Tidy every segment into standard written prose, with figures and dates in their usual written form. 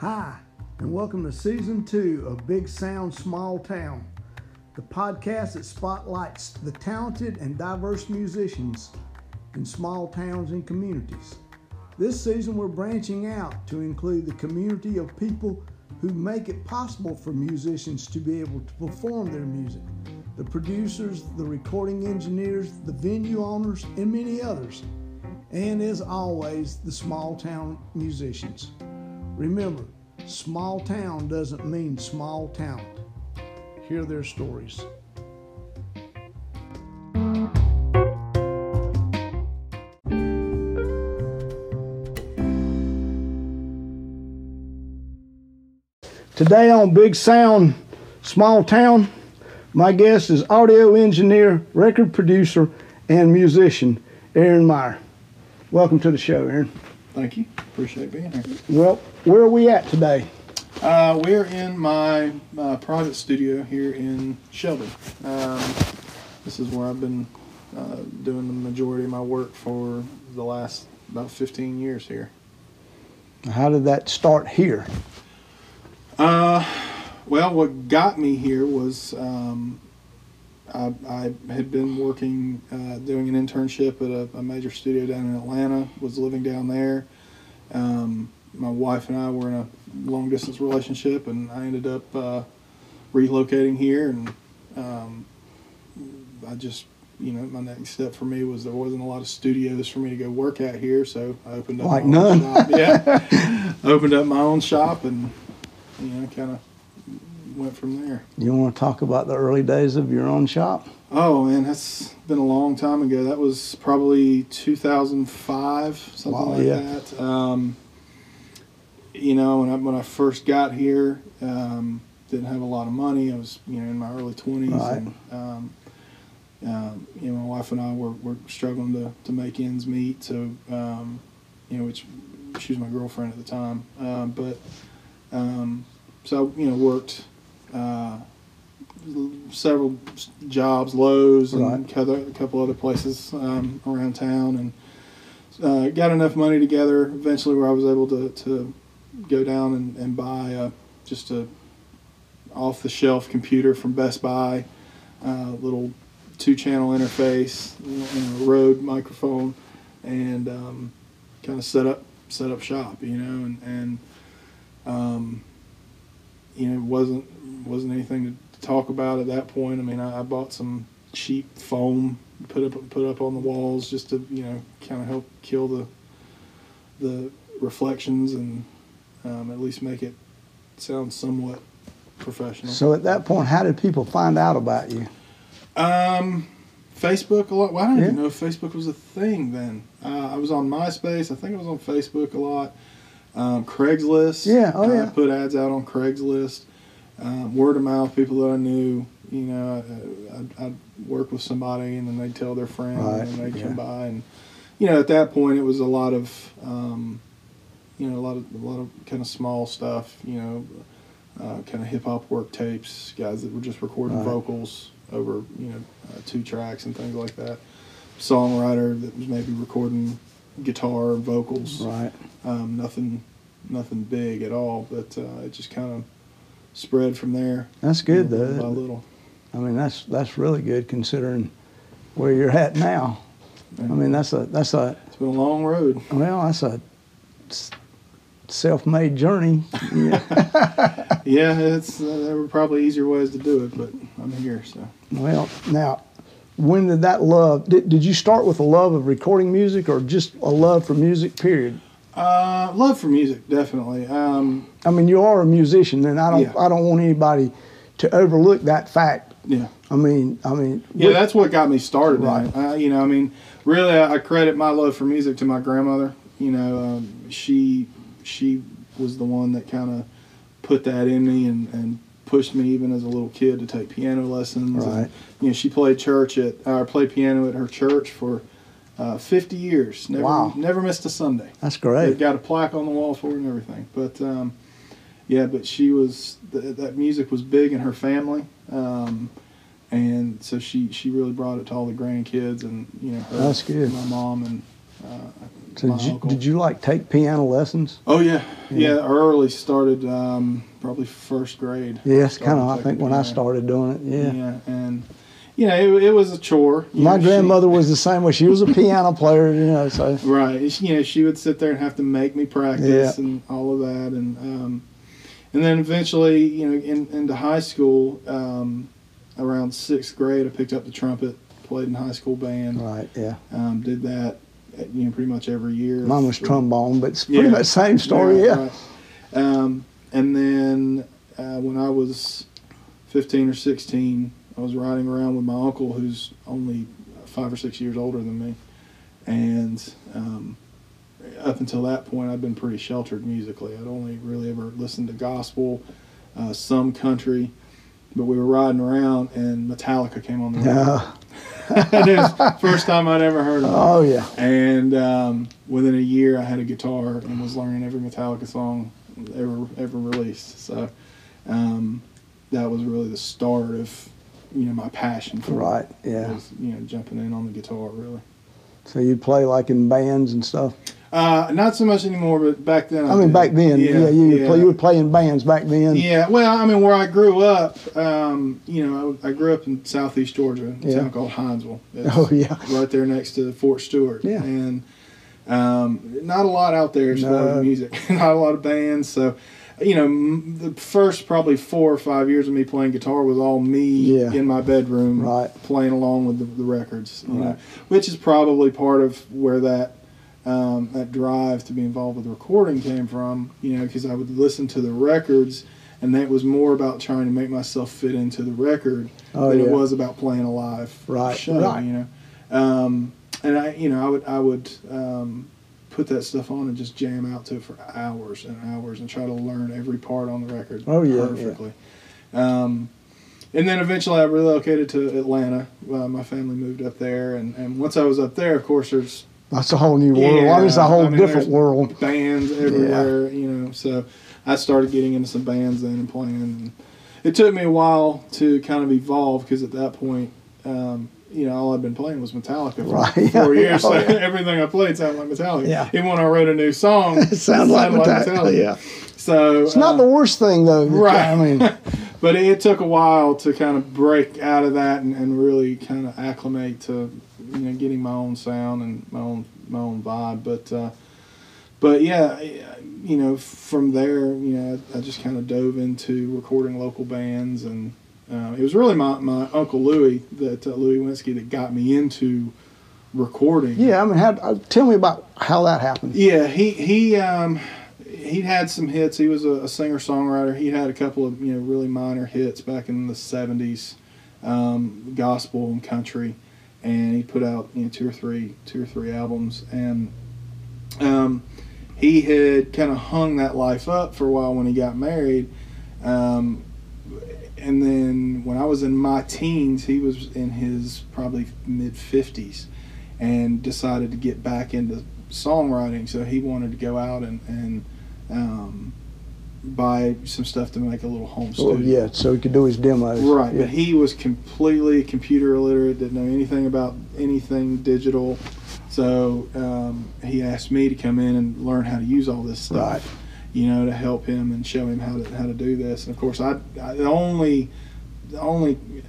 Hi, and welcome to Season 2 of Big Sound Small Town, the podcast that spotlights the talented and diverse musicians in small towns and communities. This season we're branching out to include the community of people who make it possible for musicians to be able to perform their music, the producers, the recording engineers, the venue owners, and many others, and as always, the small town musicians. Remember, small town doesn't mean small talent. Hear their stories. Today on Big Sound Small Town, my guest is audio engineer, record producer, and musician, Aaron Meier. Welcome to the show, Aaron. Thank you. Appreciate being here. Well, where are we at today? We're in my private studio here in Shelby. This is where I've been doing the majority of my work for the last about 15 years here. How did that start here? Well, what got me here was I had been working, doing an internship at a major studio down in Atlanta, was living down there. My wife and I were in a long-distance relationship, and I ended up relocating here. And I just, my next step for me was there wasn't a lot of studios for me to go work at here, so I opened up my own shop. Yeah, opened up my own shop, and kind of went from there. You want to talk about the early days of your own shop? Oh man, that's been a long time ago. That was probably 2005, something that. When I first got here, didn't have a lot of money. I was, in my early 20s. Right. And, my wife and I were struggling to make ends meet. So, which she was my girlfriend at the time. So I worked several jobs, Lowe's and a couple other places around town, and got enough money together eventually where I was able to go down and buy just a off-the-shelf computer from Best Buy, little 2-channel interface, and a Rode microphone, and kind of set up shop, it wasn't anything to talk about at that point. I mean, I bought some cheap foam, put up on the walls just to, kind of help kill the reflections and at least make it sound somewhat professional. So at that point, how did people find out about you? Facebook a lot. Well, I don't even know if Facebook was a thing then. I was on MySpace. I think I was on Facebook a lot. Craigslist. I put ads out on Craigslist. Word of mouth, people that I knew. I'd work with somebody, and then they'd tell their friend, and they'd come by, and at that point, it was a lot of, a lot of kind of small stuff. Kind of hip hop work tapes, guys that were just recording vocals over 2 tracks and things like that. Songwriter that was maybe recording guitar and vocals. Right. Nothing big at all, but it just kind of spread from there. That's good, though. By little. I mean, that's really good considering where you're at now. And I mean, that's a. It's been a long road. Well, that's a self-made journey. Yeah, it's there were probably easier ways to do it, but I'm here, so. Well, now. When did that love... Did you start with a love of recording music or just a love for music, period? Love for music, definitely. I mean, you are a musician, and I don't want anybody to overlook that fact. Yeah. I mean... Yeah, that's what got me started. Right. Really, I credit my love for music to my grandmother. She was the one that kind of put that in me and pushed me even as a little kid to take piano lessons. Right. And, she played piano at her church for 50 years. Never missed a Sunday. That's great. They've got a plaque on the wall for her and everything. But but she was that music was big in her family, and so she really brought it to all the grandkids and her, that's good. My mom and So did you like take piano lessons? Oh yeah, yeah. I early started probably first grade. Yes, kind of. I think when I started doing it. Yeah. Yeah, and you know it was a chore. My grandmother was the same way. She was a piano player, you know. So right, you know, she would sit there and have to make me practice and all of that, and then eventually, you know, into high school, around sixth grade, I picked up the trumpet, played in high school band. Right. Yeah. Did that. You know, pretty much every year. Mine was trombone, but it's pretty much the same story, yeah. Right. And then when I was 15 or 16, I was riding around with my uncle, who's only 5 or 6 years older than me. And up until that point, I'd been pretty sheltered musically. I'd only really ever listened to gospel, some country. But we were riding around, and Metallica came on the radio. It was first time I'd ever heard of it. Oh, yeah. And within a year, I had a guitar and was learning every Metallica song ever released. So that was really the start of, you know, my passion for it. Yeah. Was, you know, jumping in on the guitar, really. So you play, like, in bands and stuff? Not so much anymore, but back then I mean, back then, you would play in bands back then. Yeah, well, I mean, where I grew up, you know, I grew up in southeast Georgia, a town called Hinesville. It's right there next to Fort Stewart. Yeah. And not a lot out there as far as music, not a lot of bands. So, you know, the first probably 4 or 5 years of me playing guitar was all me in my bedroom playing along with the records, you know, which is probably part of where that drive to be involved with recording came from, you know, because I would listen to the records, and that was more about trying to make myself fit into the record than it was about playing a live show, you know. And I, you know, I would put that stuff on and just jam out to it for hours and hours and try to learn every part on the record perfectly. Yeah. And then eventually I relocated to Atlanta. My family moved up there, and once I was up there, of course, there's that's a whole new world. Yeah, it's a whole different world. Bands everywhere, you know. So I started getting into some bands then and playing. And it took me a while to kind of evolve because at that point, you know, all I'd been playing was Metallica for 4 years. So everything I played sounded like Metallica. Yeah. Even when I wrote a new song, it sounded like Metallica. Yeah. So it's not the worst thing, though. Right. I mean, but it took a while to kind of break out of that and really kind of acclimate to, you know, getting my own sound and my own vibe, but yeah, you know, from there, you know, I just kind of dove into recording local bands, and it was really my uncle Louie, Louie Winsky, that got me into recording. Yeah, I mean, tell me about how that happened. Yeah, he had some hits. He was a singer songwriter. He had a couple of, you know, really minor hits back in the '70s, gospel and country. And he put out, you know, two or three albums, and he had kind of hung that life up for a while when he got married, and then when I was in my teens, he was in his probably mid-50s, and decided to get back into songwriting. So he wanted to go out and buy some stuff to make a little home studio. Oh, yeah, so he could do his demos. Right, but he was completely computer illiterate, didn't know anything about anything digital. So he asked me to come in and learn how to use all this stuff, you know, to help him and show him how to do this. And of course, the only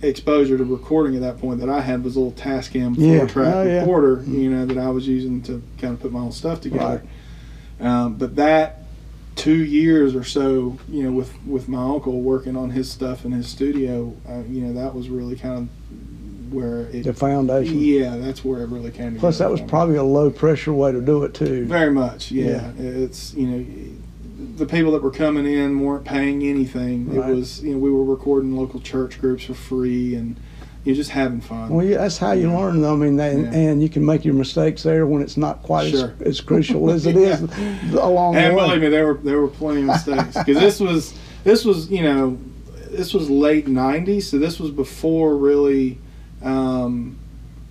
exposure to recording at that point that I had was a little Tascam 4-track recorder, you know, that I was using to kind of put my own stuff together. Right. But that 2 years or so, you know, with my uncle working on his stuff in his studio, you know, that was really kind of where the foundation. Yeah, that's where it really came together. Plus, that was probably a low pressure way to do it too. Very much, yeah. It's, you know, the people that were coming in weren't paying anything. Right. It was, you know, we were recording local church groups for free, and you're just having fun. Well, yeah, that's how you learn, though. I mean, and you can make your mistakes there when it's not quite as crucial as it is along the way. And believe me, there were plenty of mistakes because this was you know, this was late '90s, so this was before really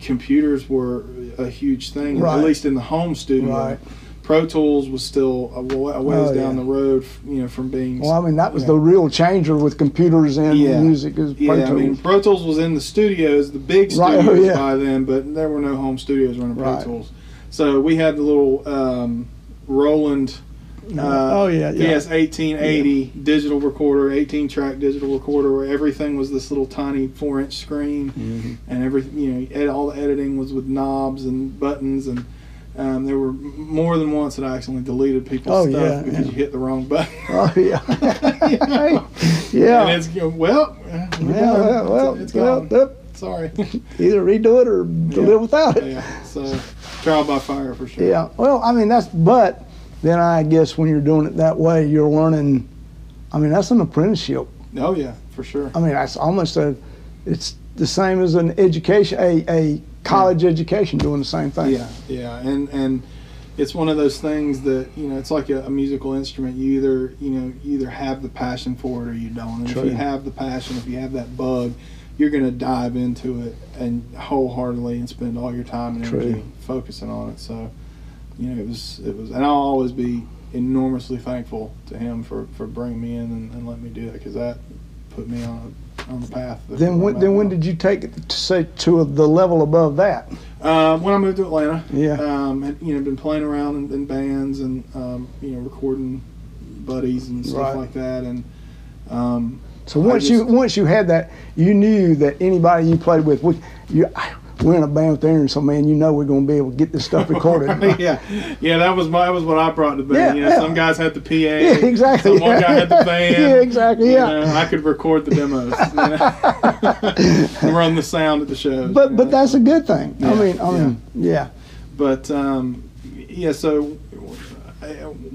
computers were a huge thing, at least in the home studio. Right. Pro Tools was still a ways down the road, you know, from being... Well, I mean, that was the real changer with computers and music. Is Pro Tools. I mean, Pro Tools was in the studios, the big studios by then, but there were no home studios running Pro Tools. So we had the little Roland. Oh yeah, yeah. PS 1880 digital recorder, 18-track digital recorder, where everything was this little tiny 4-inch screen, and everything, you know, all the editing was with knobs and buttons, and there were more than once that I accidentally deleted people's stuff because you hit the wrong button. Oh yeah, And it's well, it's gone. Sorry. Either redo it or live without it. Yeah. So trial by fire for sure. Yeah. Well, I mean that's but. Then I guess when you're doing it that way, you're learning. I mean, that's an apprenticeship. Oh yeah, for sure. I mean, that's almost a. It's the same as an education, a college education, doing the same thing. Yeah, yeah, and it's one of those things that it's like a musical instrument. You either you have the passion for it or you don't. And if you have the passion, if you have that bug, you're going to dive into it and wholeheartedly and spend all your time and energy focusing on it. So. You know, it was, and I'll always be enormously thankful to him for bringing me in and letting me do that, because that put me on the path. Then when did you take it to say to the level above that? When I moved to Atlanta, and, been playing around in bands and recording buddies and stuff like that, and so once you had that, you knew that anybody you played with, we're in a band with Aaron, so man, we're going to be able to get this stuff recorded. That was what I brought to the band. Some guys had the PA. Yeah, exactly. Some one guy had the band. Yeah, exactly. Yeah, I could record the demos and run the sound at the shows. But that's a good thing. Yeah, I mean, but so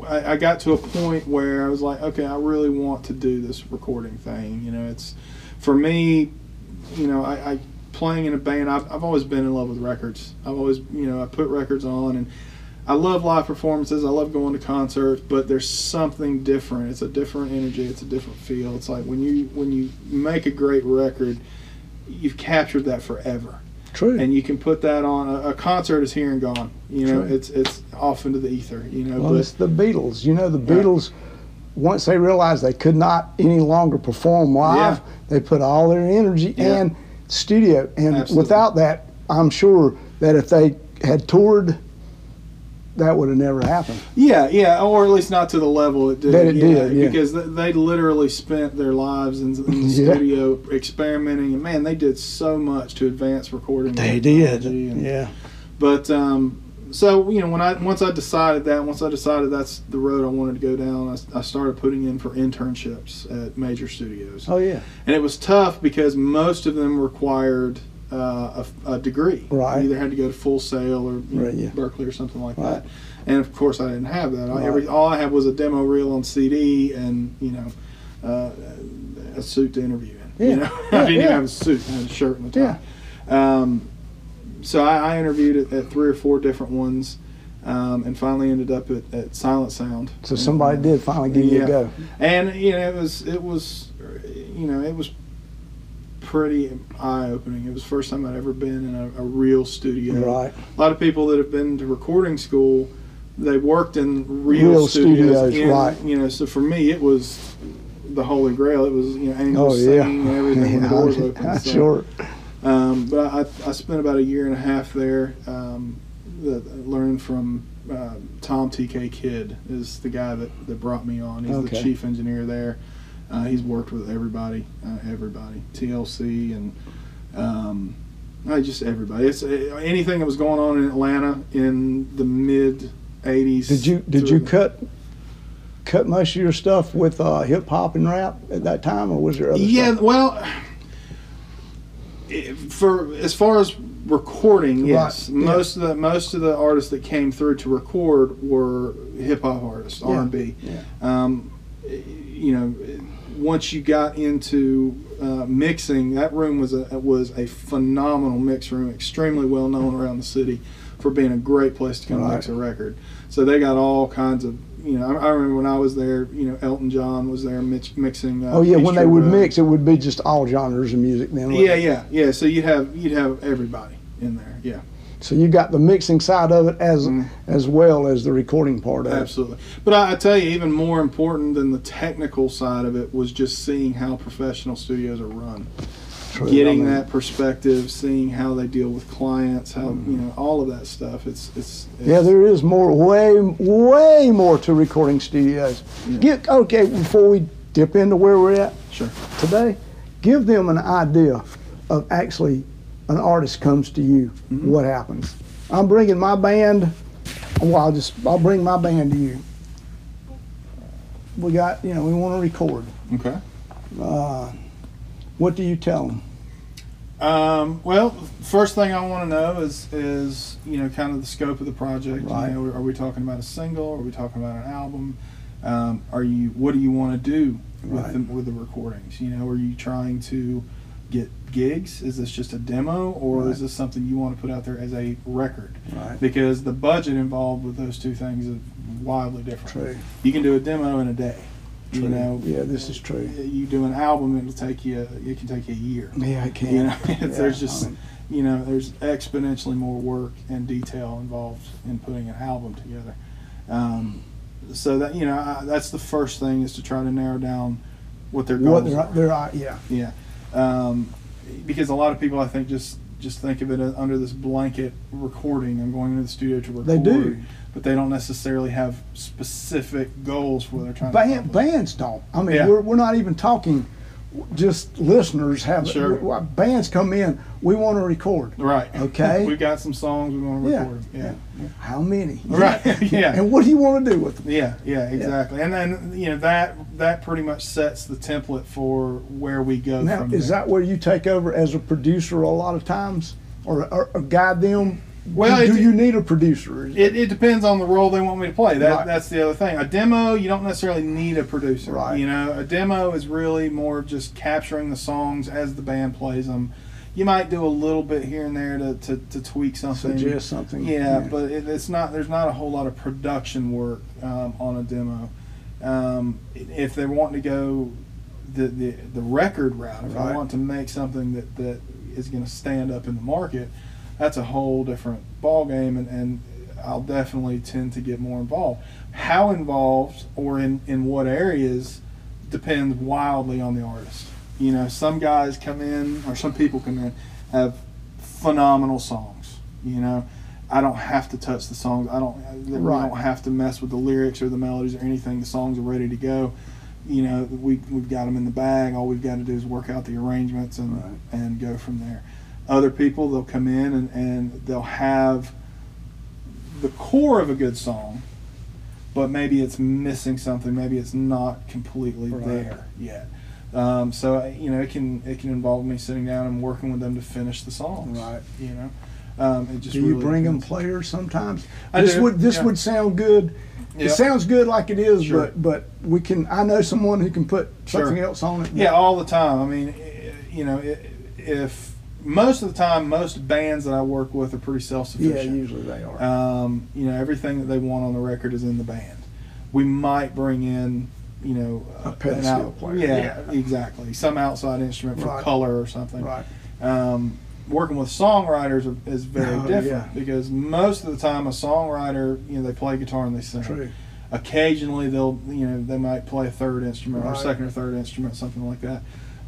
I got to a point where I was like, okay, I really want to do this recording thing. It's for me. I playing in a band, I've always been in love with records. I've always, I put records on, and I love live performances. I love going to concerts, but there's something different. It's a different energy. It's a different feel. It's like when you make a great record, you've captured that forever. True. And you can put that on a concert is here and gone. It's off into the ether. Well, but it's the Beatles. The Beatles. Once they realized they could not any longer perform live, they put all their energy in. Studio and absolutely. Without that, I'm sure that if they had toured, that would have never happened. Or at least not to the level it did. That it did, because they literally spent their lives in the studio experimenting, and man, they did so much to advance recording. They did, But so once I decided that's the road I wanted to go down, I started putting in for internships at major studios. Oh yeah. And it was tough because most of them required a degree. Right. You either had to go to Full Sail or Berkeley or something like that. And of course I didn't have that. All I had was a demo reel on CD and a suit to interview in. I didn't even have a suit. I had a shirt and a tie. Yeah. So I interviewed at 3 or 4 different ones, and finally ended up at Silent Sound. So somebody did finally give you a go. And it was pretty eye-opening. It was the first time I'd ever been in a real studio. Right. A lot of people that have been to recording school, they worked in real studios. So for me, it was the holy grail. It was angels singing and everything when the doors open. So. Sure. But I spent about a year and a half there learning from Tom TK Kidd is the guy that brought me on. He's the chief engineer there. He's worked with everybody, TLC and just everybody. It's anything that was going on in Atlanta in the mid '80s. Did you cut most of your stuff with hip hop and rap at that time, or was there other stuff? Well. For as far as recording, yes, most of the artists that came through to record were hip hop artists, R&B. Once you got into mixing, that room was a phenomenal mix room, extremely well known around the city for being a great place to come mix a record. So they got all kinds of. I remember when I was there, Elton John was there mixing. When they would mix, it would be just all genres of music then. Yeah. So you'd have everybody in there, So you got the mixing side of it as well as the recording part of it. Absolutely. But I tell you, even more important than the technical side of it was just seeing how professional studios are run. getting that perspective, seeing how they deal with clients, how you know, all of that stuff. It's yeah, there is more, way more to recording studios. Yeah. Okay, before we dip into where we're at today, give them an idea of actually an artist comes to you, what happens? I'm bringing my band. Well, I'll bring my band to you. We got, you know, we want to record. Okay. What do you tell them? Well, first thing I want to know is you know, kind of the scope of the project. Right. You know, are we talking about a single? Are we talking about an album? What do you want to do with the recordings? You know, are you trying to get gigs? Is this just a demo, or is this something you want to put out there as a record? Right. Because the budget involved with those two things is wildly different. True. You can do a demo in a day. You know, this is true. You do an album, it'll take you. It can take you a year. Yeah, it can. You know, there's just, you know, there's exponentially more work and detail involved in putting an album together. So that, you know, that's the first thing, is to try to narrow down what their goals are. Because a lot of people, I think, just think of it under this blanket recording. I'm going into the studio to record. They do, but they don't necessarily have specific goals for where they're trying to. Bands don't. I mean, we're not even talking. Just listeners have bands come in. We want to record. Right. Okay. We've got some songs we want to record. Yeah. How many? Right. Yeah. And what do you want to do with them? Yeah. Yeah. Exactly. Yeah. And then, you know, that pretty much sets the template for where we go. Now, from is that where you take over as a producer a lot of times, or guide them? Well, do you need a producer? It depends on the role they want me to play. That's the other thing. A demo, you don't necessarily need a producer. Right. You know, a demo is really more of just capturing the songs as the band plays them. You might do a little bit here and there to tweak something, suggest something. Yeah, but it's not. There's not a whole lot of production work on a demo. If they want to go the record route, if I want to make something that is going to stand up in the market, that's a whole different ball game, and I'll definitely tend to get more involved. How involved, or in what areas, depends wildly on the artist. You know, some guys come in, or some people come in, have phenomenal songs. You know, I don't have to touch the songs. I don't have to mess with the lyrics or the melodies or anything. The songs are ready to go. You know, we've got them in the bag. All we've got to do is work out the arrangements and go from there. Other people, they'll come in and they'll have the core of a good song, but maybe it's missing something. Maybe it's not completely there yet. So, you know, it can involve me sitting down and working with them to finish the songs. Right. You know, it just. Do you really bring them players sometimes? This would sound good. Yep. It sounds good like it is, but we can. I know someone who can put something else on it. Yeah, all the time. I mean, you know, if. Most of the time, most bands that I work with are pretty self-sufficient. Yeah, usually they are. You know, everything that they want on the record is in the band. We might bring in, you know, a pedestal player. Yeah, exactly. Some outside instrument for color or something. Right. Working with songwriters is very different because most of the time, a songwriter, you know, they play guitar and they sing. True. Occasionally, they might play a third instrument or second or third instrument, something like that,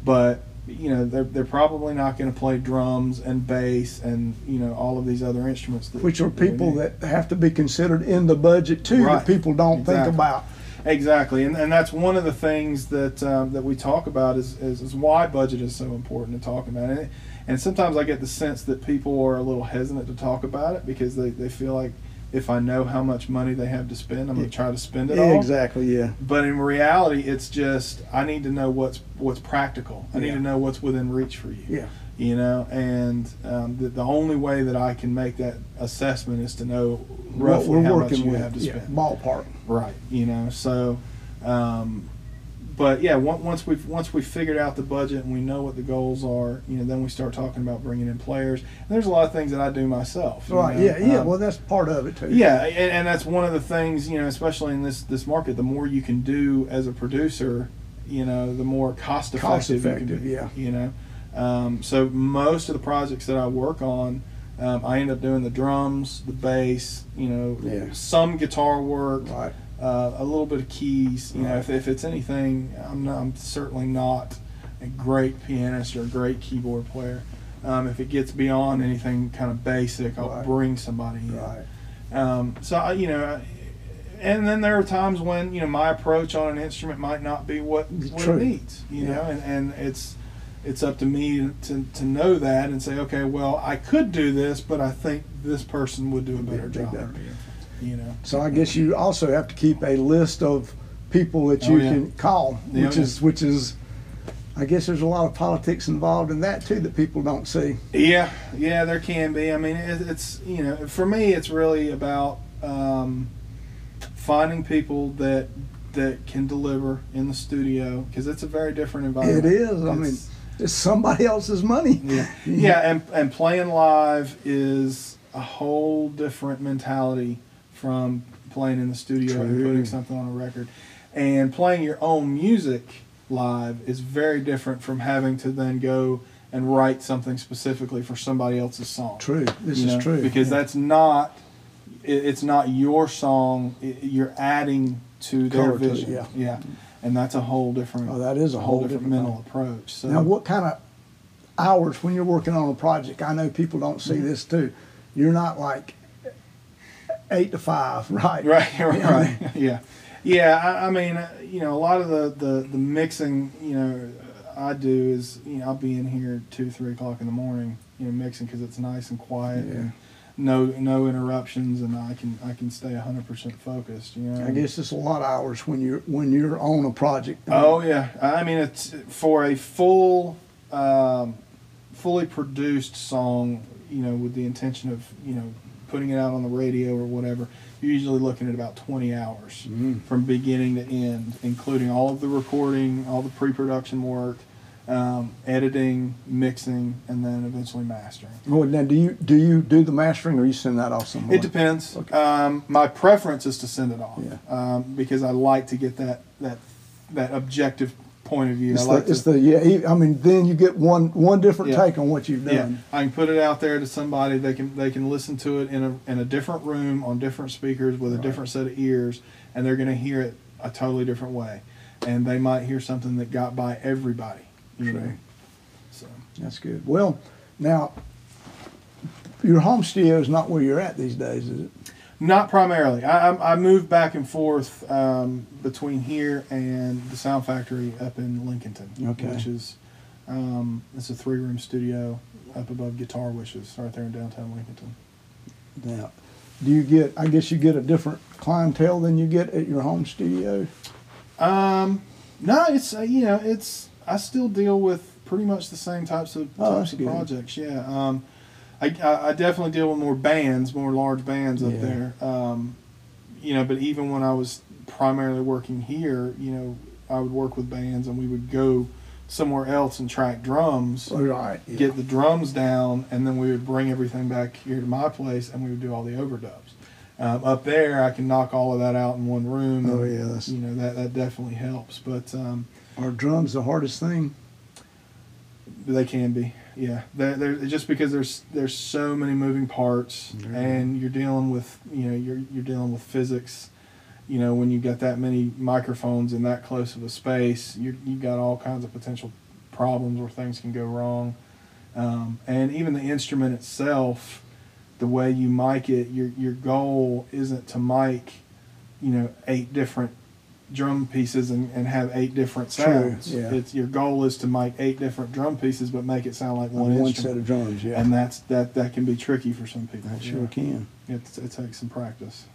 but. You know, they're probably not going to play drums and bass and, you know, all of these other instruments. Which are people that have to be considered in the budget, too, that people don't think about. Exactly. And that's one of the things that we talk about is why budget is so important to talk about. And sometimes I get the sense that people are a little hesitant to talk about it because they feel like, if I know how much money they have to spend, I'm going to try to spend it all. Exactly, yeah. But in reality, it's just I need to know what's practical. I need to know what's within reach for you. Yeah. You know, and the only way that I can make that assessment is to know roughly how much you have to spend. Yeah, ballpark. Right. You know, so, but yeah, once we've figured out the budget and we know what the goals are, you know, then we start talking about bringing in players. And there's a lot of things that I do myself. Right. You know? Yeah. Yeah. Well, that's part of it too. Yeah, and that's one of the things, you know, especially in this market, the more you can do as a producer, you know, the more cost effective you can be. Yeah. You know, so most of the projects that I work on, I end up doing the drums, the bass, you know, some guitar work. Right. A little bit of keys, you know, if it's anything, I'm certainly not a great pianist or a great keyboard player. If it gets beyond anything kind of basic, I'll bring somebody in. So, you know, and then there are times when, you know, my approach on an instrument might not be what it needs, you know, and it's up to me to know that and say, okay, well, I could do this, but I think this person would do a better job, you know. So I guess you also have to keep a list of people that you can call, which is I guess there's a lot of politics involved in that too that people don't see. Yeah, there can be. I mean, it's you know, for me, it's really about finding people that can deliver in the studio, because it's a very different environment. It is. I mean, it's somebody else's money. Yeah, and playing live is a whole different mentality from playing in the studio and putting something on a record, and playing your own music live is very different from having to then go and write something specifically for somebody else's song. True. Because that's not, it's not your song, you're adding to their vision. Yeah. And that's a whole different, that is a whole different approach. So now, what kind of hours when you're working on a project, I know people don't see this too, you're not like 8 to 5, right? Right. Yeah, I mean, you know, a lot of the mixing, you know, I do is, you know, I'll be in here 2-3 o'clock in the morning, you know, mixing because it's nice and quiet and no interruptions, and I can stay 100% focused. You know, I guess it's a lot of hours when you're on a project. Oh yeah, I mean, it's for a full, fully produced song, you know, with the intention of, you know, putting it out on the radio or whatever, you're usually looking at about 20 hours from beginning to end, including all of the recording, all the pre-production work, editing, mixing, and then eventually mastering. Well, now, do you do the mastering, or you send that off somewhere? It depends. Okay. My preference is to send it off because I like to get that objective point of view. I mean, then you get one different take on what you've done. I can put it out there to somebody. They can listen to it in a different room on different speakers with a different set of ears, and they're going to hear it a totally different way, and they might hear something that got by everybody. You know? So that's good. Well, now your home studio is not where you're at these days, is it? Not primarily. I moved back and forth between here and the Sound Factory up in Lincolnton, which is it's a 3-room studio up above Guitar Wishes, right there in downtown Lincolnton. Now, I guess you get a different clientele than you get at your home studio. No, it's you know, it's I still deal with pretty much the same types of projects. Yeah. I definitely deal with more large bands up there, you know. But even when I was primarily working here, you know, I would work with bands, and we would go somewhere else and track drums, get the drums down, and then we would bring everything back here to my place, and we would do all the overdubs. Up there, I can knock all of that out in one room. Oh yeah, you know, that definitely helps. But are drums the hardest thing? They can be. Yeah, they're just because there's so many moving parts, and you're dealing with you're dealing with physics, you know, when you got that many microphones in that close of a space, you got all kinds of potential problems where things can go wrong, and even the instrument itself, the way you mic it, your goal isn't to mic, you know, 8 different drum pieces and have 8 different sounds. Yeah. Your goal is to make 8 different drum pieces, but make it sound like one set of drums. Yeah, and that can be tricky for some people. That sure can. It takes some practice.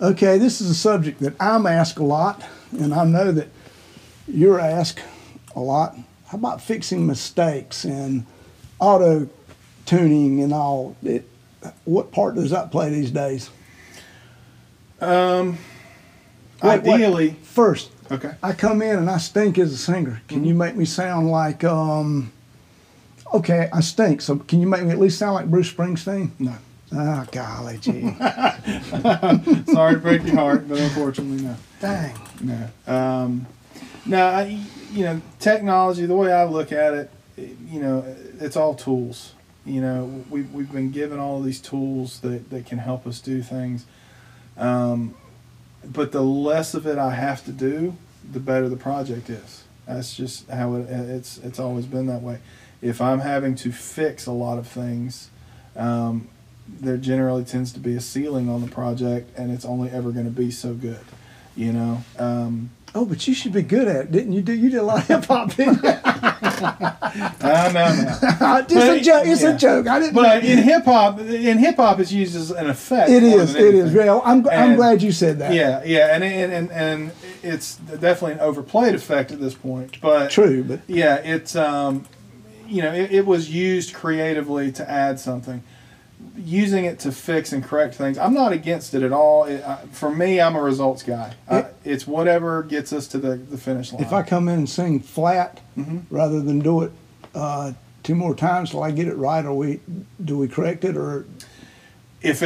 Okay, this is a subject that I'm asked a lot, and I know that you're asked a lot. How about fixing mistakes and auto tuning and all? What part does that play these days? Ideally, wait. First, I come in and I stink as a singer. Can you make me sound like? Okay, I stink. So can you make me at least sound like Bruce Springsteen? No. Oh golly gee. Sorry to break your heart, but unfortunately, no. Dang. No. Now, you know, technology, the way I look at it, you know, it's all tools. You know, we've been given all these tools that can help us do things. But the less of it I have to do, the better the project is. That's just how it's always been that way. If I'm having to fix a lot of things, there generally tends to be a ceiling on the project, and it's only ever going to be so good, you know. Oh, but you should be good at it, didn't you? You did a lot of hip hop. No. It's a joke. I didn't. But in hip hop, it's used as an effect. It is. Real. I'm glad you said that. Yeah, and it's definitely an overplayed effect at this point. But true, but yeah, it's you know, it was used creatively to add something. Using it to fix and correct things, I'm not against it at all. For me, I'm a results guy. It's whatever gets us to the finish line. If I come in and sing flat rather than do it 2 more times till I get it right, or do we correct it? Or if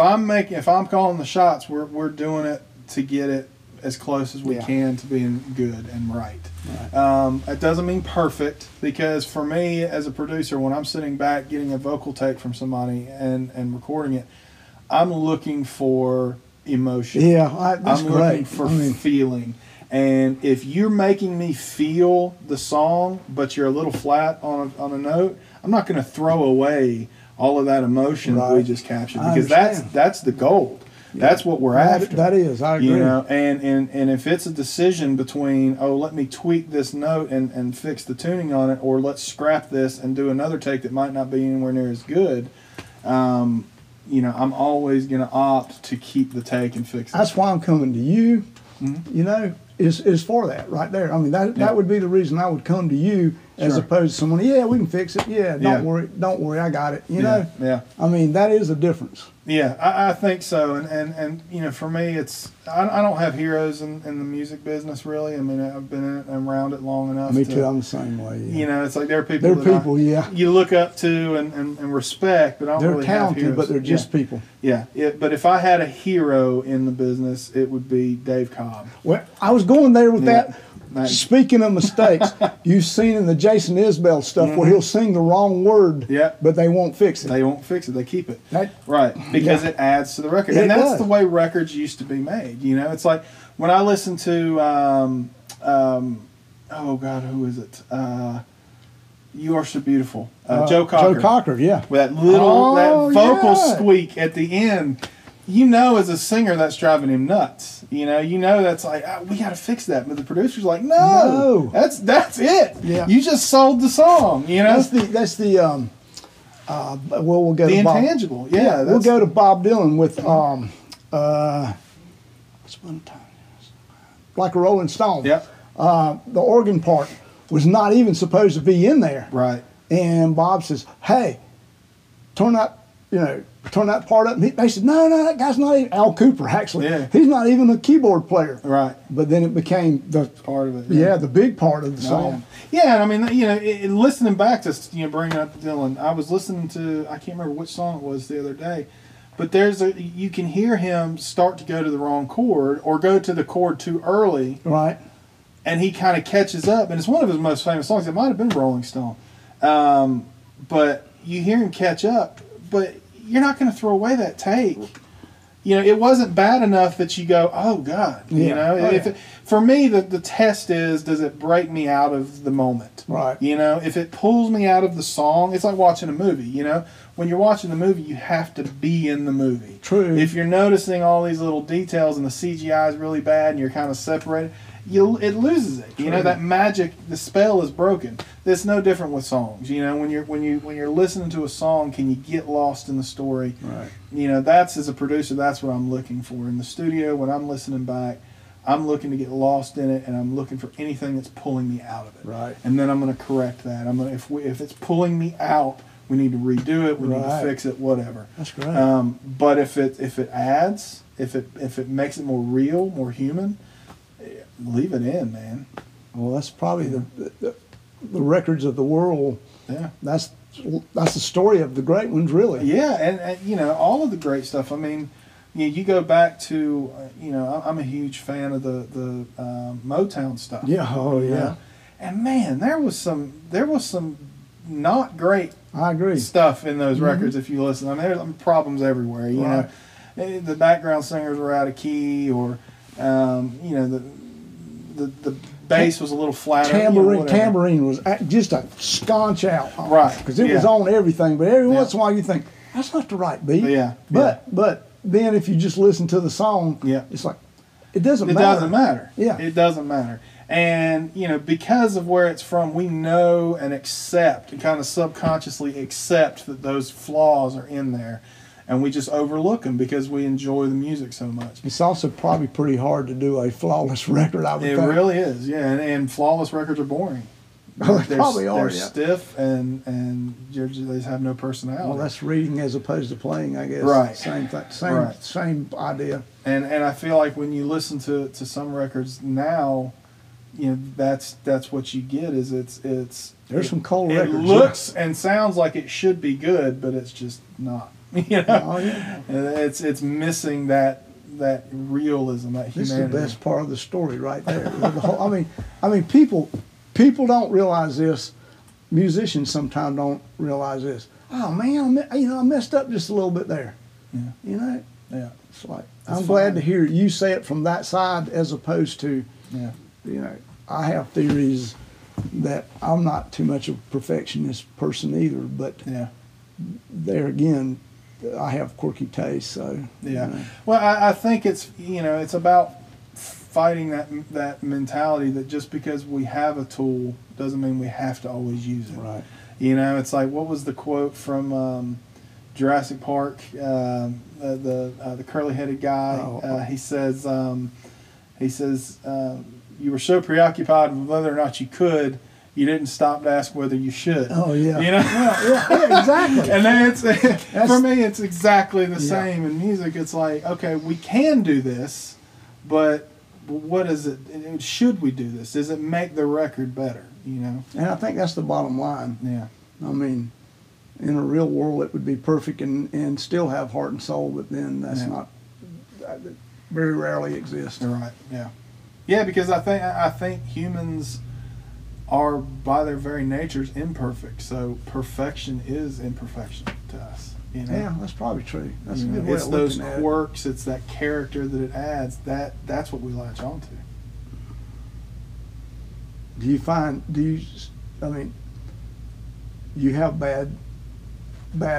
I'm calling the shots, we're doing it to get it as close as we can to being good and right. It doesn't mean perfect, because for me as a producer, when I'm sitting back getting a vocal take from somebody and recording it, I'm looking for emotion. I'm looking for feeling. And if you're making me feel the song, but you're a little flat on a note, I'm not going to throw away all of that emotion that we just captured, because that's the gold. That's what we're after. That is, I agree. You know, and if it's a decision between, oh, let me tweak this note and fix the tuning on it, or let's scrap this and do another take that might not be anywhere near as good, you know, I'm always going to opt to keep the take and fix it. That's why I'm coming to you, you know, is for that right there. I mean, that would be the reason I would come to you as opposed to someone, we can fix it. Don't worry, I got it. You know? Yeah. I mean, that is a difference. Yeah, I think so. And you know, for me, it's I don't have heroes in the music business, really. I mean, I've been in it and around it long enough. Me too, I'm the same way. Yeah. You know, it's like there are people you look up to and respect, but they're really talented, but they're just people. Yeah, but if I had a hero in the business, it would be Dave Cobb. Well, I was going there with that. Nice. Speaking of mistakes, you've seen in the Jason Isbell stuff where he'll sing the wrong word, but they won't fix it. They won't fix it. They keep it. Because it adds to the record. And that's the way records used to be made. You know, it's like when I listen to, oh, God, who is it? You Are So Beautiful. Joe Cocker. Joe Cocker, yeah. With that little vocal squeak at the end. You know, as a singer, that's driving him nuts. You know that's like, we got to fix that. But the producer's like, no. That's it. Yeah. You just sold the song, you know? We'll go to Bob. The intangible, yeah. We'll go to Bob Dylan with, what's one time? Like a Rolling Stone. Yep. The organ part was not even supposed to be in there. Right. And Bob says, hey, turn that part up. And they said, no, that guy's not even... Al Cooper, actually. Yeah. He's not even a keyboard player. Right. But then it became the... part of it. Yeah, the big part of the song. Yeah, and I mean, you know, listening back to, you know, bringing up Dylan, I was listening to... I can't remember which song it was the other day, but you can hear him start to go to the wrong chord or go to the chord too early. Right. And he kind of catches up, and it's one of his most famous songs. It might have been Rolling Stone. But you hear him catch up, but... you're not going to throw away that take. You know, it wasn't bad enough that you go, oh, God. Yeah. You know, for me, the test is, does it break me out of the moment? Right. You know, if it pulls me out of the song, it's like watching a movie, you know. When you're watching the movie, you have to be in the movie. True. If you're noticing all these little details and the CGI is really bad and you're kind of separated, it loses it. True. You know, that magic, the spell is broken. It's no different with songs. You know, when you're listening to a song, can you get lost in the story? Right. You know, that's, as a producer, that's what I'm looking for in the studio. When I'm listening back, I'm looking to get lost in it, and I'm looking for anything that's pulling me out of it. Right. And then I'm going to correct that. If it's pulling me out, we need to redo it. We need to fix it. Whatever. That's great. But if it adds, if it makes it more real, more human. Leave it in, man. Well, that's probably the records of the world. Yeah, that's the story of the great ones, really. Yeah, and you know, all of the great stuff. I mean, you go back to, you know, I'm a huge fan of the Motown stuff. Yeah, oh yeah. You know? And man, there was some not great stuff in those records if you listen. I mean, there's problems everywhere. You know, the background singers were out of key, or you know, the bass was a little flatter. Tambourine was just a sconch out, right? Because it was on everything. But every once in a while, you think that's not the right beat. Yeah, but then if you just listen to the song, it's like it doesn't matter. It doesn't matter. Yeah, it doesn't matter. And, you know, because of where it's from, we know and accept and kind of subconsciously accept that those flaws are in there. And we just overlook them because we enjoy the music so much. It's also probably pretty hard to do a flawless record, I would think. It really is, yeah. And flawless records are boring. Oh, they probably are, they're stiff and they just have no personality. Well, that's reading as opposed to playing, I guess. Right. Same thing. Same idea. And I feel like when you listen to some records now, you know, that's what you get. Is there's some cold records. It looks and sounds like it should be good, but it's just not. You know, it's missing that realism, that humanity. This is the best part of the story right there. The whole, I mean, people don't realize this. Musicians sometimes don't realize this. Oh man, I messed up just a little bit there. Yeah. You know. Yeah. It's like I'm glad to hear you say it from that side as opposed to. Yeah. You know, I have theories that I'm not too much of a perfectionist person either, but there again, I have quirky taste. So yeah, you know. Well, I think it's, you know, it's about fighting that mentality that just because we have a tool doesn't mean we have to always use it. Right. You know, it's like, what was the quote from Jurassic Park? The curly-headed guy. He says, you were so preoccupied with whether or not you could, you didn't stop to ask whether you should. Oh, yeah. You know? Yeah, exactly. And that's, for me, it's exactly the same in music. It's like, okay, we can do this, but what is it? Should we do this? Does it make the record better, you know? And I think that's the bottom line. Yeah. I mean, in a real world, it would be perfect and still have heart and soul, but then that's not, that very rarely exists. Right, yeah. Yeah, because I think humans are by their very natures imperfect. So perfection is imperfection to us. You know? Yeah, that's probably true. That's a good way of looking at it. It's those quirks, it's that character that it adds. That's what we latch on to. Do you find? You have bad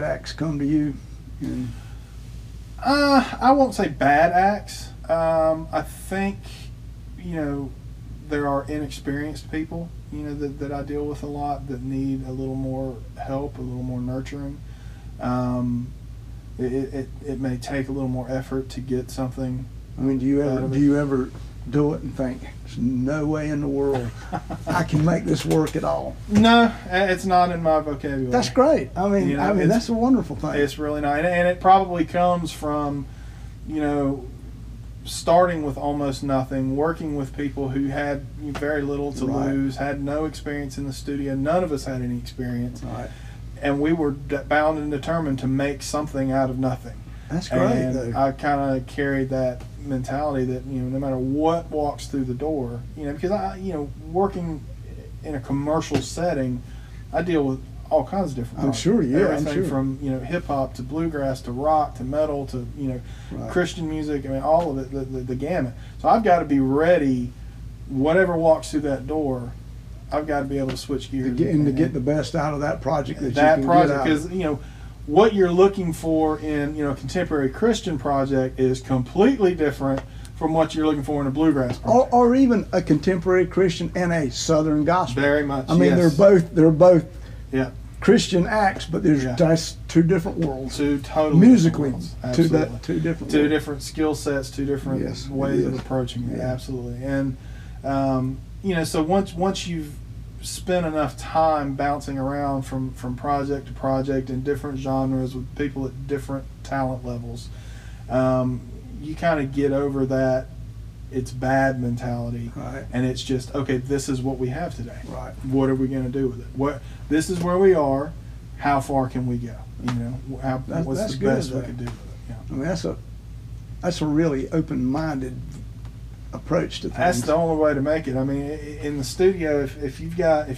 acts come to you? And I won't say bad acts. I think, you know, there are inexperienced people, you know, that I deal with a lot that need a little more help, a little more nurturing. It may take a little more effort to get something. I mean, do you ever do it and think, there's no way in the world I can make this work at all? No, it's not in my vocabulary. That's great. I mean, you know, that's a wonderful thing. It's really nice, and it probably comes from, you know, starting with almost nothing, working with people who had very little to lose, had no experience in the studio. None of us had any experience. Right. And we were bound and determined to make something out of nothing. That's great. And I kind of carried that mentality that, you know, no matter what walks through the door, you know, because working in a commercial setting, I deal with all kinds of different products. I'm sure, yeah. Everything from, you know, hip-hop to bluegrass to rock to metal to, you know, Christian music. I mean, all of it, the gamut. So I've got to be ready, whatever walks through that door, I've got to be able to switch gears. To get the best out of that project that you can project, because, you know, what you're looking for in, you know, a contemporary Christian project is completely different from what you're looking for in a bluegrass project. Or even a contemporary Christian and a Southern gospel. Very much, I mean, they're both Christian acts, but there's just two different worlds. Two totally musically different worlds. Two different skill sets, two different ways of approaching it. Absolutely. And you know, so once you've spent enough time bouncing around from project to project in different genres with people at different talent levels, you kind of get over that it's bad mentality, and it's just, okay, this is what we have today. Right. What are we going to do with it? This is where we are. How far can we go? You know, what's the best we can do with it? Yeah. I mean, that's a really open-minded approach to things. That's the only way to make it. I mean, in the studio, if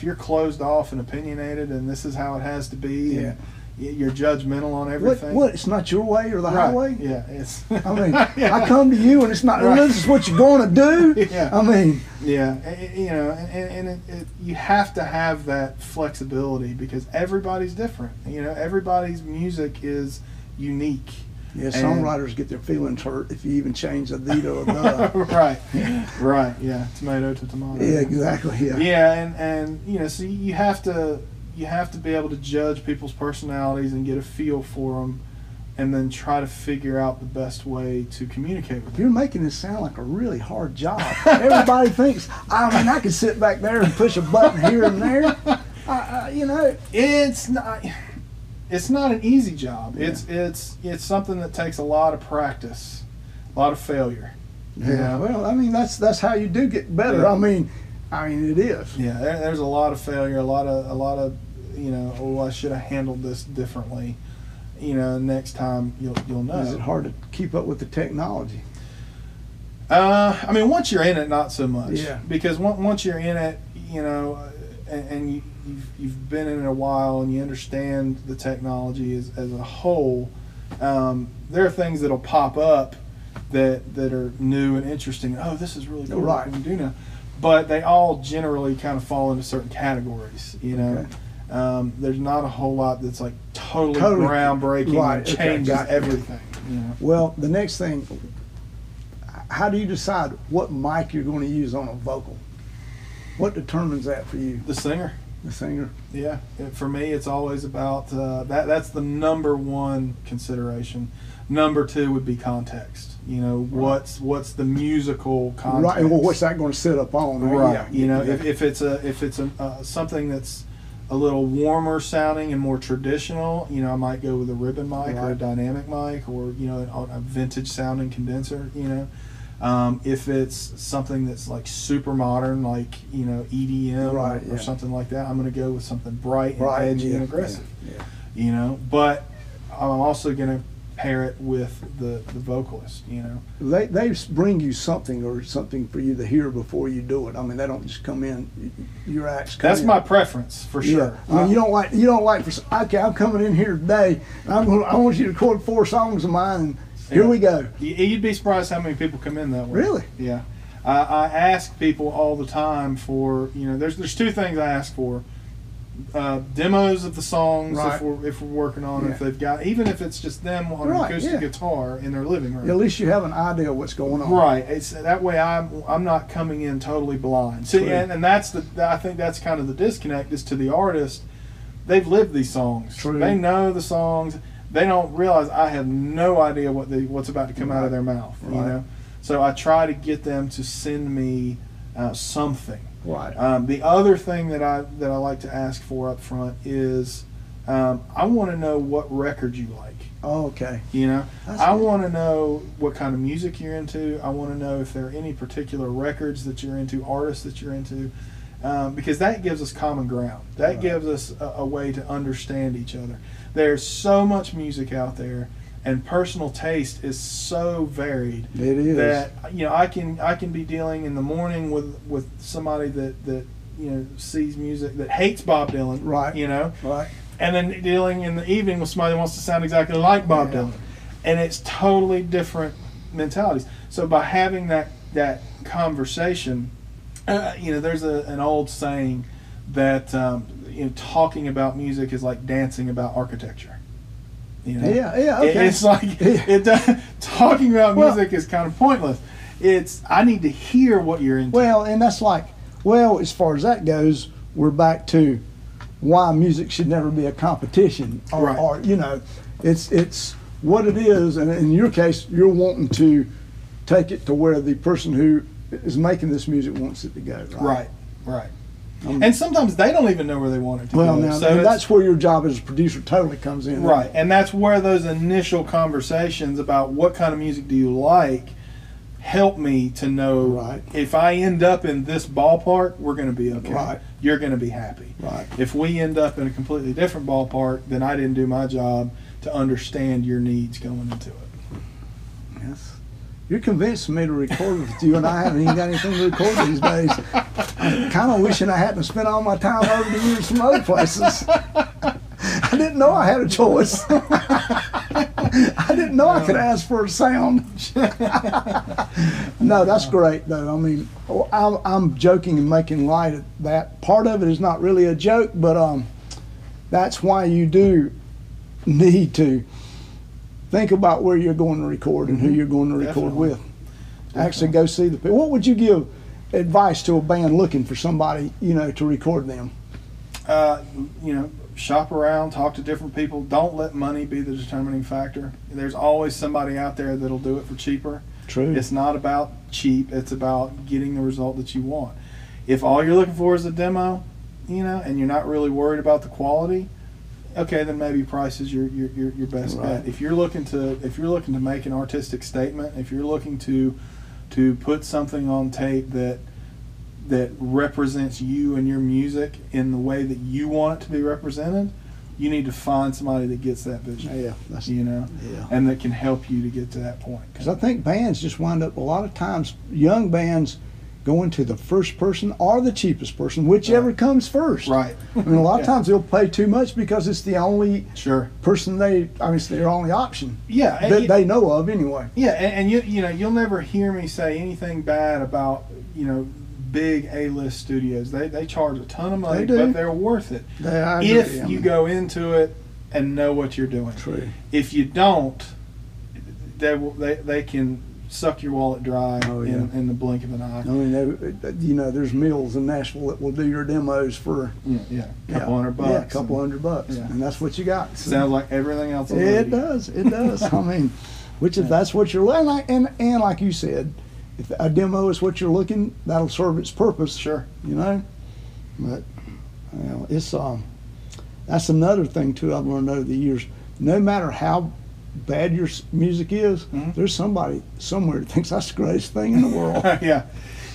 you're closed off and opinionated, and this is how it has to be, yeah. and you're judgmental on everything. What? It's not your way or the highway? Yeah, it's. I mean, yeah. I come to you, and it's not. Right. This is what you're going to do. Yeah. I mean. Yeah, you know, and you have to have that flexibility because everybody's different. You know, everybody's music is unique. Yeah, songwriters get their feelings hurt if you even change a thee to a the. Right, yeah. Right, yeah, tomato to tomato. Yeah, exactly, yeah. Yeah, and you know, so you have to be able to judge people's personalities and get a feel for them, and then try to figure out the best way to communicate with them. You're making this sound like a really hard job. Everybody thinks, I mean, I could sit back there and push a button here and there. You know, it's not. It's not an easy job. Yeah. It's something that takes a lot of practice, a lot of failure. Yeah. Well, I mean that's how you do get better. Yeah. I mean it is. Yeah. There's a lot of failure, a lot of you know. Oh, I should have handled this differently. You know, next time you'll know. Is it hard to keep up with the technology? I mean, once you're in it, not so much. Yeah. Because once you're in it, you know, and you. You've been in it a while and you understand the technology as a whole, there are things that'll pop up that are new and interesting. Oh, this is really cool. Right. What we do now. But they all generally kind of fall into certain categories, you know. Okay. There's not a whole lot that's like totally groundbreaking right. and changes okay. everything. You know? Well, the next thing, how do you decide what mic you're going to use on a vocal? What determines that for you? The singer. Yeah. For me, it's always about that. That's the number one consideration. Number two would be context. You know, right. what's the musical context? Right. Well, what's that going to sit up on? Right. Yeah. You know, if it's something that's a little warmer sounding and more traditional, you know, I might go with a ribbon mic right. or a dynamic mic or you know a vintage sounding condenser. You know. If it's something that's like super modern, like you know EDM right, or yeah. something like that, I'm going to go with something bright and edgy yeah, and aggressive. Yeah, yeah. You know, but I'm also going to pair it with the vocalist. You know, they bring you something or something for you to hear before you do it. I mean, they don't just come in. Your acts. That's in. My preference for sure. Yeah. I mean, you don't like. Okay, I'm coming in here today. And I want you to record 4 songs of mine. And, here we go. You'd be surprised how many people come in that way. Really? Yeah. I ask people all the time for, you know, there's 2 things I ask for. Demos of the songs right. if we're working on yeah. if they've got, even if it's just them on right, an acoustic yeah. guitar in their living room. At least you have an idea of what's going on. Right. It's that way I'm not coming in totally blind. See, and that's I think that's kind of the disconnect is to the artist. They've lived these songs. True. They know the songs. They don't realize I have no idea what's about to come right. out of their mouth, right. you know. So I try to get them to send me something. Right. The other thing that I like to ask for up front is I want to know what record you like. Oh, okay. You know, I want to know what kind of music you're into. I want to know if there are any particular records that you're into, artists that you're into, because that gives us common ground. That right. gives us a way to understand each other. There's so much music out there, and personal taste is so varied. It is. That you know, I can be dealing in the morning with somebody that you know sees music that hates Bob Dylan, right? You know, right. And then dealing in the evening with somebody that wants to sound exactly like Bob yeah. Dylan, and it's totally different mentalities. So by having that conversation, you know, there's an old saying that. In talking about music is like dancing about architecture. You know? Yeah, yeah, okay. It's like talking about music is kind of pointless. It's I need to hear what you're into. Well, and that's like, well, as far as that goes, we're back to why music should never be a competition, or, right. or you know, it's what it is. And in your case, you're wanting to take it to where the person who is making this music wants it to go. Right, right. And sometimes they don't even know where they want it to go. Well, so that's where your job as a producer totally comes in. Right, and that's where those initial conversations about what kind of music do you like help me to know right. if I end up in this ballpark, we're going to be okay. Right. You're going to be happy. Right. If we end up in a completely different ballpark, then I didn't do my job to understand your needs going into it. Yes. you're convincing me to record with you, and I haven't even got anything to record these days. I'm kind of wishing I hadn't spent all my time over the years from other places. I didn't know I had a choice. I didn't know I could ask for a sound. No, that's great, though. I mean, I'm joking and making light of that. Part of it is not really a joke, but that's why you do need to think about where you're going to record and who you're going to record Definitely. With. Actually go see the people. What would you give advice to a band looking for somebody, you know, to record them? You know, shop around, talk to different people. Don't let money be the determining factor. There's always somebody out there that'll do it for cheaper. True. It's not about cheap. It's about getting the result that you want. If all you're looking for is a demo, you know, and you're not really worried about the quality, okay, then maybe price is your best bet. If you're looking to make an artistic statement, if you're looking to put something on tape that represents you and your music in the way that you want it to be represented, you need to find somebody that gets that vision. Yeah, that's, you know, and that can help you to get to that point. Because I think bands just wind up a lot of times, young bands going to the first person or the cheapest person, whichever comes first. Right. I mean, a lot of times they'll pay too much because it's the only person it's their only option. Yeah, that they know of anyway. Yeah, and you know, you'll never hear me say anything bad about, you know, big A-list studios. They charge a ton of money, but they're worth it. If you go into it and know what you're doing. True. If you don't, they can suck your wallet dry in the blink of an eye. I mean, you know, there's mills in Nashville that will do your demos for $200. Yeah, $200. Yeah. And that's what you got. So sounds like everything else. It does. I mean, which if that's what you're looking like, and like you said, if a demo is what you're looking, that'll serve its purpose. Sure. You know? But, you know, it's, that's another thing, too, I've learned over the years. No matter how bad your music is, there's somebody somewhere that thinks that's the greatest thing in the world.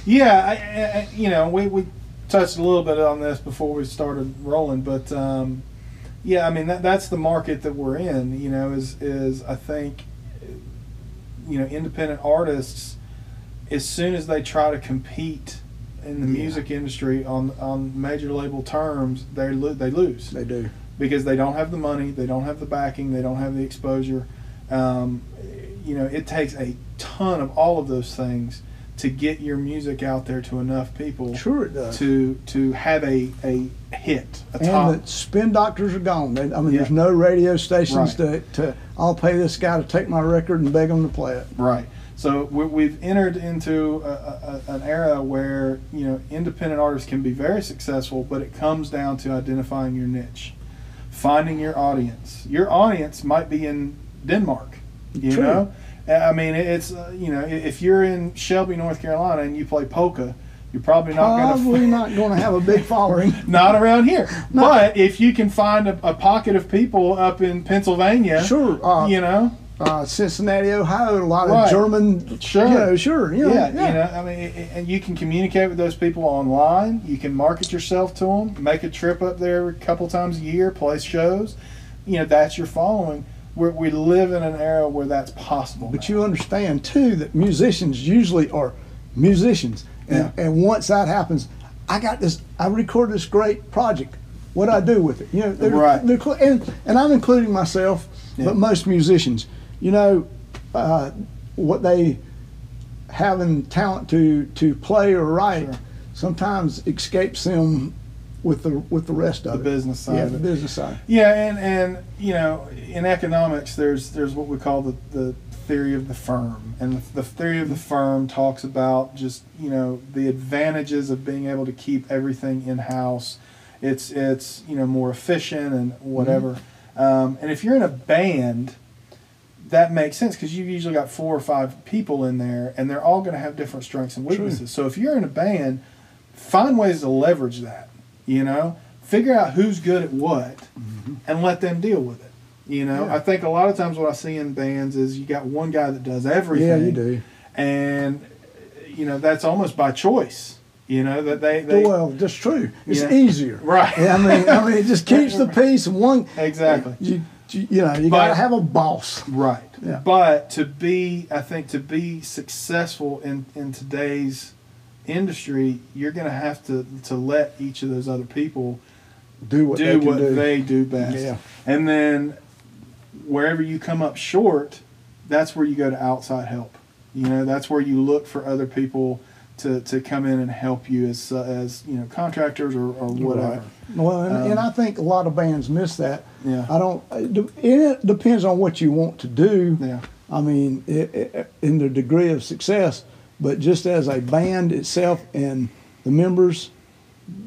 You know, we touched a little bit on this before we started rolling, but, I mean, that's the market that we're in, you know, is I think, you know, independent artists, as soon as they try to compete in the music industry on major label terms, they lose. They do. Because they don't have the money, they don't have the backing, they don't have the exposure. You know, it takes a ton of all of those things to get your music out there to enough people. Sure, it does. To have a hit, a top. And the spin doctors are gone. There's no radio stations to I'll pay this guy to take my record and beg him to play it. Right. So we've entered into an era where, you know, independent artists can be very successful, but it comes down to identifying your niche, finding your audience. Your audience might be in Denmark, you know? I mean, it's, you know, if you're in Shelby, North Carolina, and you play polka, you're probably not going to have a big following. Not around here. No. But if you can find a pocket of people up in Pennsylvania, you know? Cincinnati, Ohio, a lot of German. You know, I mean, and you can communicate with those people online. You can market yourself to them. Make a trip up there a couple times a year, play shows. You know, that's your following. We live in an era where that's possible. But you understand too that musicians usually are musicians, and once that happens, I got this. I recorded this great project. What do I do with it? You know, and I'm including myself, but most musicians. You know, what they have in talent to play or write sometimes escapes them with the rest of it. The business side. Yeah, the business side. Yeah, and you know, in economics, there's what we call the theory of the firm, and the theory of the firm talks about just, you know, the advantages of being able to keep everything in house. It's you know, more efficient and whatever. And if you're in a band, that makes sense because you've usually got 4 or 5 people in there, and they're all going to have different strengths and weaknesses. True. So if you're in a band, find ways to leverage that, you know? Figure out who's good at what and let them deal with it, you know? Yeah. I think a lot of times what I see in bands is you got one guy that does everything. Yeah, you do. And, you know, that's almost by choice. You know, that they well, that's true. It's easier. Right. Yeah, I mean, it just keeps the peace. One. Exactly. You You gotta have a boss, right? Yeah. But I think to be successful in today's industry, you're gonna have to let each of those other people do what they do best. Yeah. And then wherever you come up short, that's where you go to outside help. You know, that's where you look for other people to come in and help you as contractors or whatever. Right. Well, and I think a lot of bands miss that. Yeah. It depends on what you want to do. Yeah. I mean, in the degree of success, but just as a band itself and the members,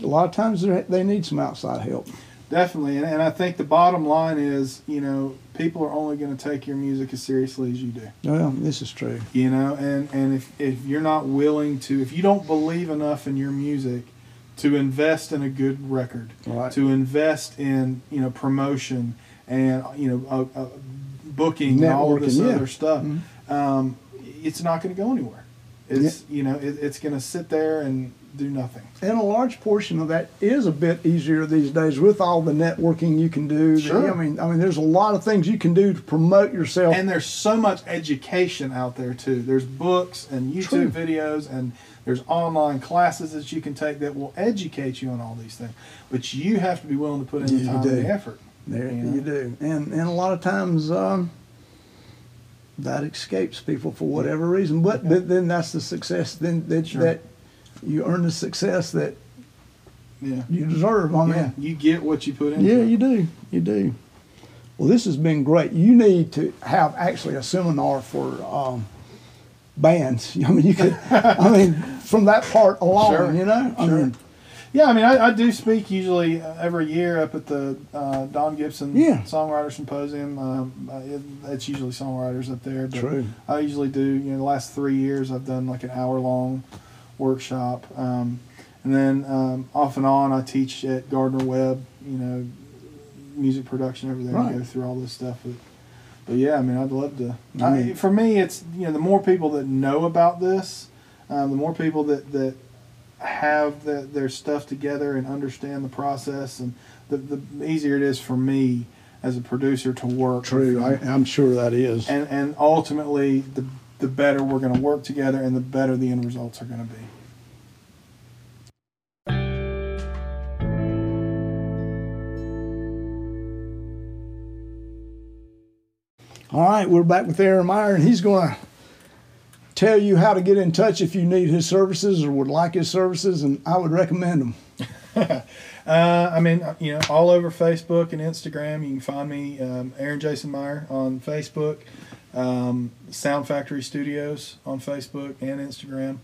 a lot of times they need some outside help. Definitely, and I think the bottom line is, people are only going to take your music as seriously as you do. Well, this is true. And if you're not willing to, if you don't believe enough in your music to invest in a good record, right, to invest in, promotion and, booking and all of this other stuff, mm-hmm, it's not going to go anywhere. It's, it's going to sit there and do nothing. And a large portion of that is a bit easier these days with all the networking you can do. Sure. I mean, there's a lot of things you can do to promote yourself. And there's so much education out there too. There's books and YouTube videos, and there's online classes that you can take that will educate you on all these things. But you have to be willing to put in the time and the effort. You do. And a lot of times that escapes people for whatever reason. But then that's the success. Then you earn the success that you deserve on that. You get what you put in. Yeah, you do. You do. Well, this has been great. You need to have actually a seminar for bands. I mean, you could. I mean, from that part alone, sure, Sure. I do speak usually every year up at the Don Gibson Songwriter Symposium. It's usually songwriters up there. But true. I usually do. The last 3 years I've done like an hour-long workshop, and then off and on I teach at Gardner Webb, music production over there, right, and go through all this stuff. But I'd love to. For me, it's the more people that know about this, the more people that have their stuff together and understand the process, and the easier it is for me as a producer to work. True, I'm sure that is. And ultimately the better we're going to work together, and the better the end results are going to be. All right, we're back with Aaron Meier, and he's going to tell you how to get in touch if you need his services or would like his services, and I would recommend them. All over Facebook and Instagram, you can find me, Aaron Jason Meier on Facebook. Sound Factory Studios on Facebook and Instagram.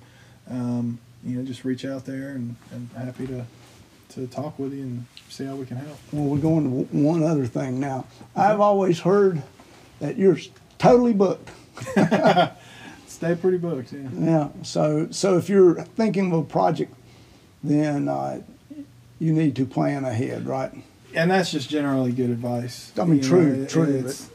Just reach out there, and happy to talk with you and see how we can help. Well, we're going to one other thing now. I've always heard that you're totally booked. Stay pretty booked, yeah. Yeah. So if you're thinking of a project, then you need to plan ahead, right? And that's just generally good advice. I mean, true. It's,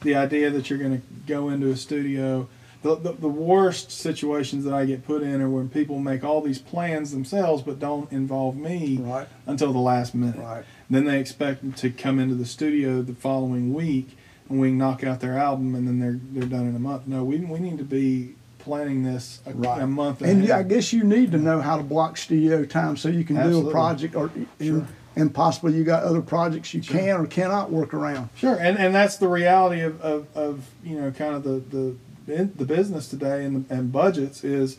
the idea that you're going to go into a studio. The worst situations that I get put in are when people make all these plans themselves but don't involve me, right, until the last minute. Right. Then they expect them to come into the studio the following week and we knock out their album, and then they're done in a month. No, we need to be planning this a month ahead. And I guess you need to know how to block studio time so you can do a project or... Sure. And possibly you got other projects you can or cannot work around. Sure, and that's the reality of kind of the business today and budgets is,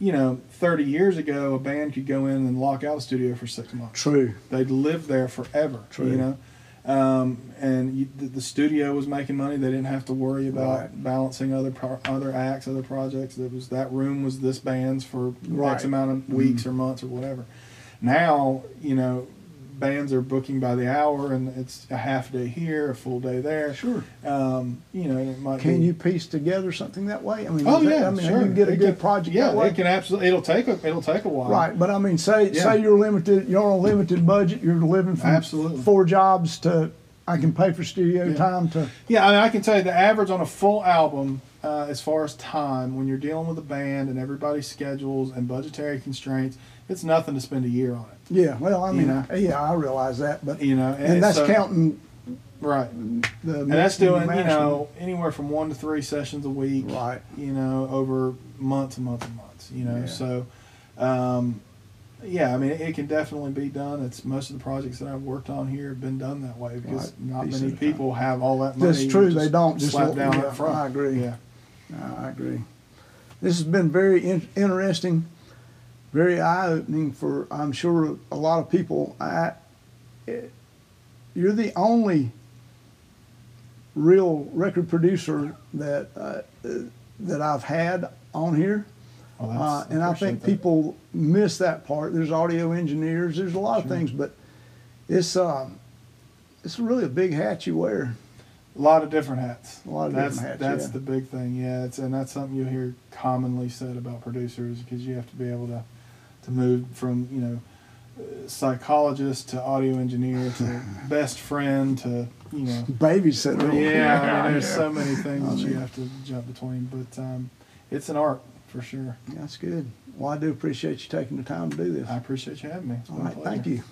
30 years ago a band could go in and lock out a studio for 6 months. True. They'd live there forever. True. The studio was making money. They didn't have to worry about balancing other acts, other projects. That room was this band's for X amount of weeks or months or whatever. Now, bands are booking by the hour, and it's a half day here, a full day there. Sure. It might. Can you piece together something that way? I mean, sure. You can get a good project. Yeah, that way. It can absolutely. It'll take a while. Right, but I mean, say you're limited. You're on a limited budget. You're living from four jobs to. I can pay for studio time to. Yeah, I can tell you the average on a full album, as far as time, when you're dealing with a band and everybody's schedules and budgetary constraints, it's nothing to spend a year on it. Yeah, well, I realize that, but and that's so, counting Right. And that's doing, you know, anywhere from 1 to 3 sessions a week. Right. You know, over months and months and months, you know. Yeah. So, yeah, I mean, it can definitely be done. It's most of the projects that I've worked on here have been done that way because not many people have all that money. That's true. They don't just slap down up front. I agree. Yeah. No, I agree. This has been very interesting, very eye-opening for, I'm sure, a lot of people. You're the only real record producer that that I've had on here. Oh, and I think people miss that part. There's audio engineers. There's a lot of things, but it's really a big hat you wear. A lot of different hats. A lot of different hats. That's the big thing. Yeah, and that's something you'll hear commonly said about producers because you have to be able to move from, you know, psychologist to audio engineer to best friend to, you know, babysitter. Yeah, I mean, there's so many things that you have to jump between, but it's an art for sure. That's good. Well, I do appreciate you taking the time to do this. I appreciate you having me. It's been a pleasure. Thank you.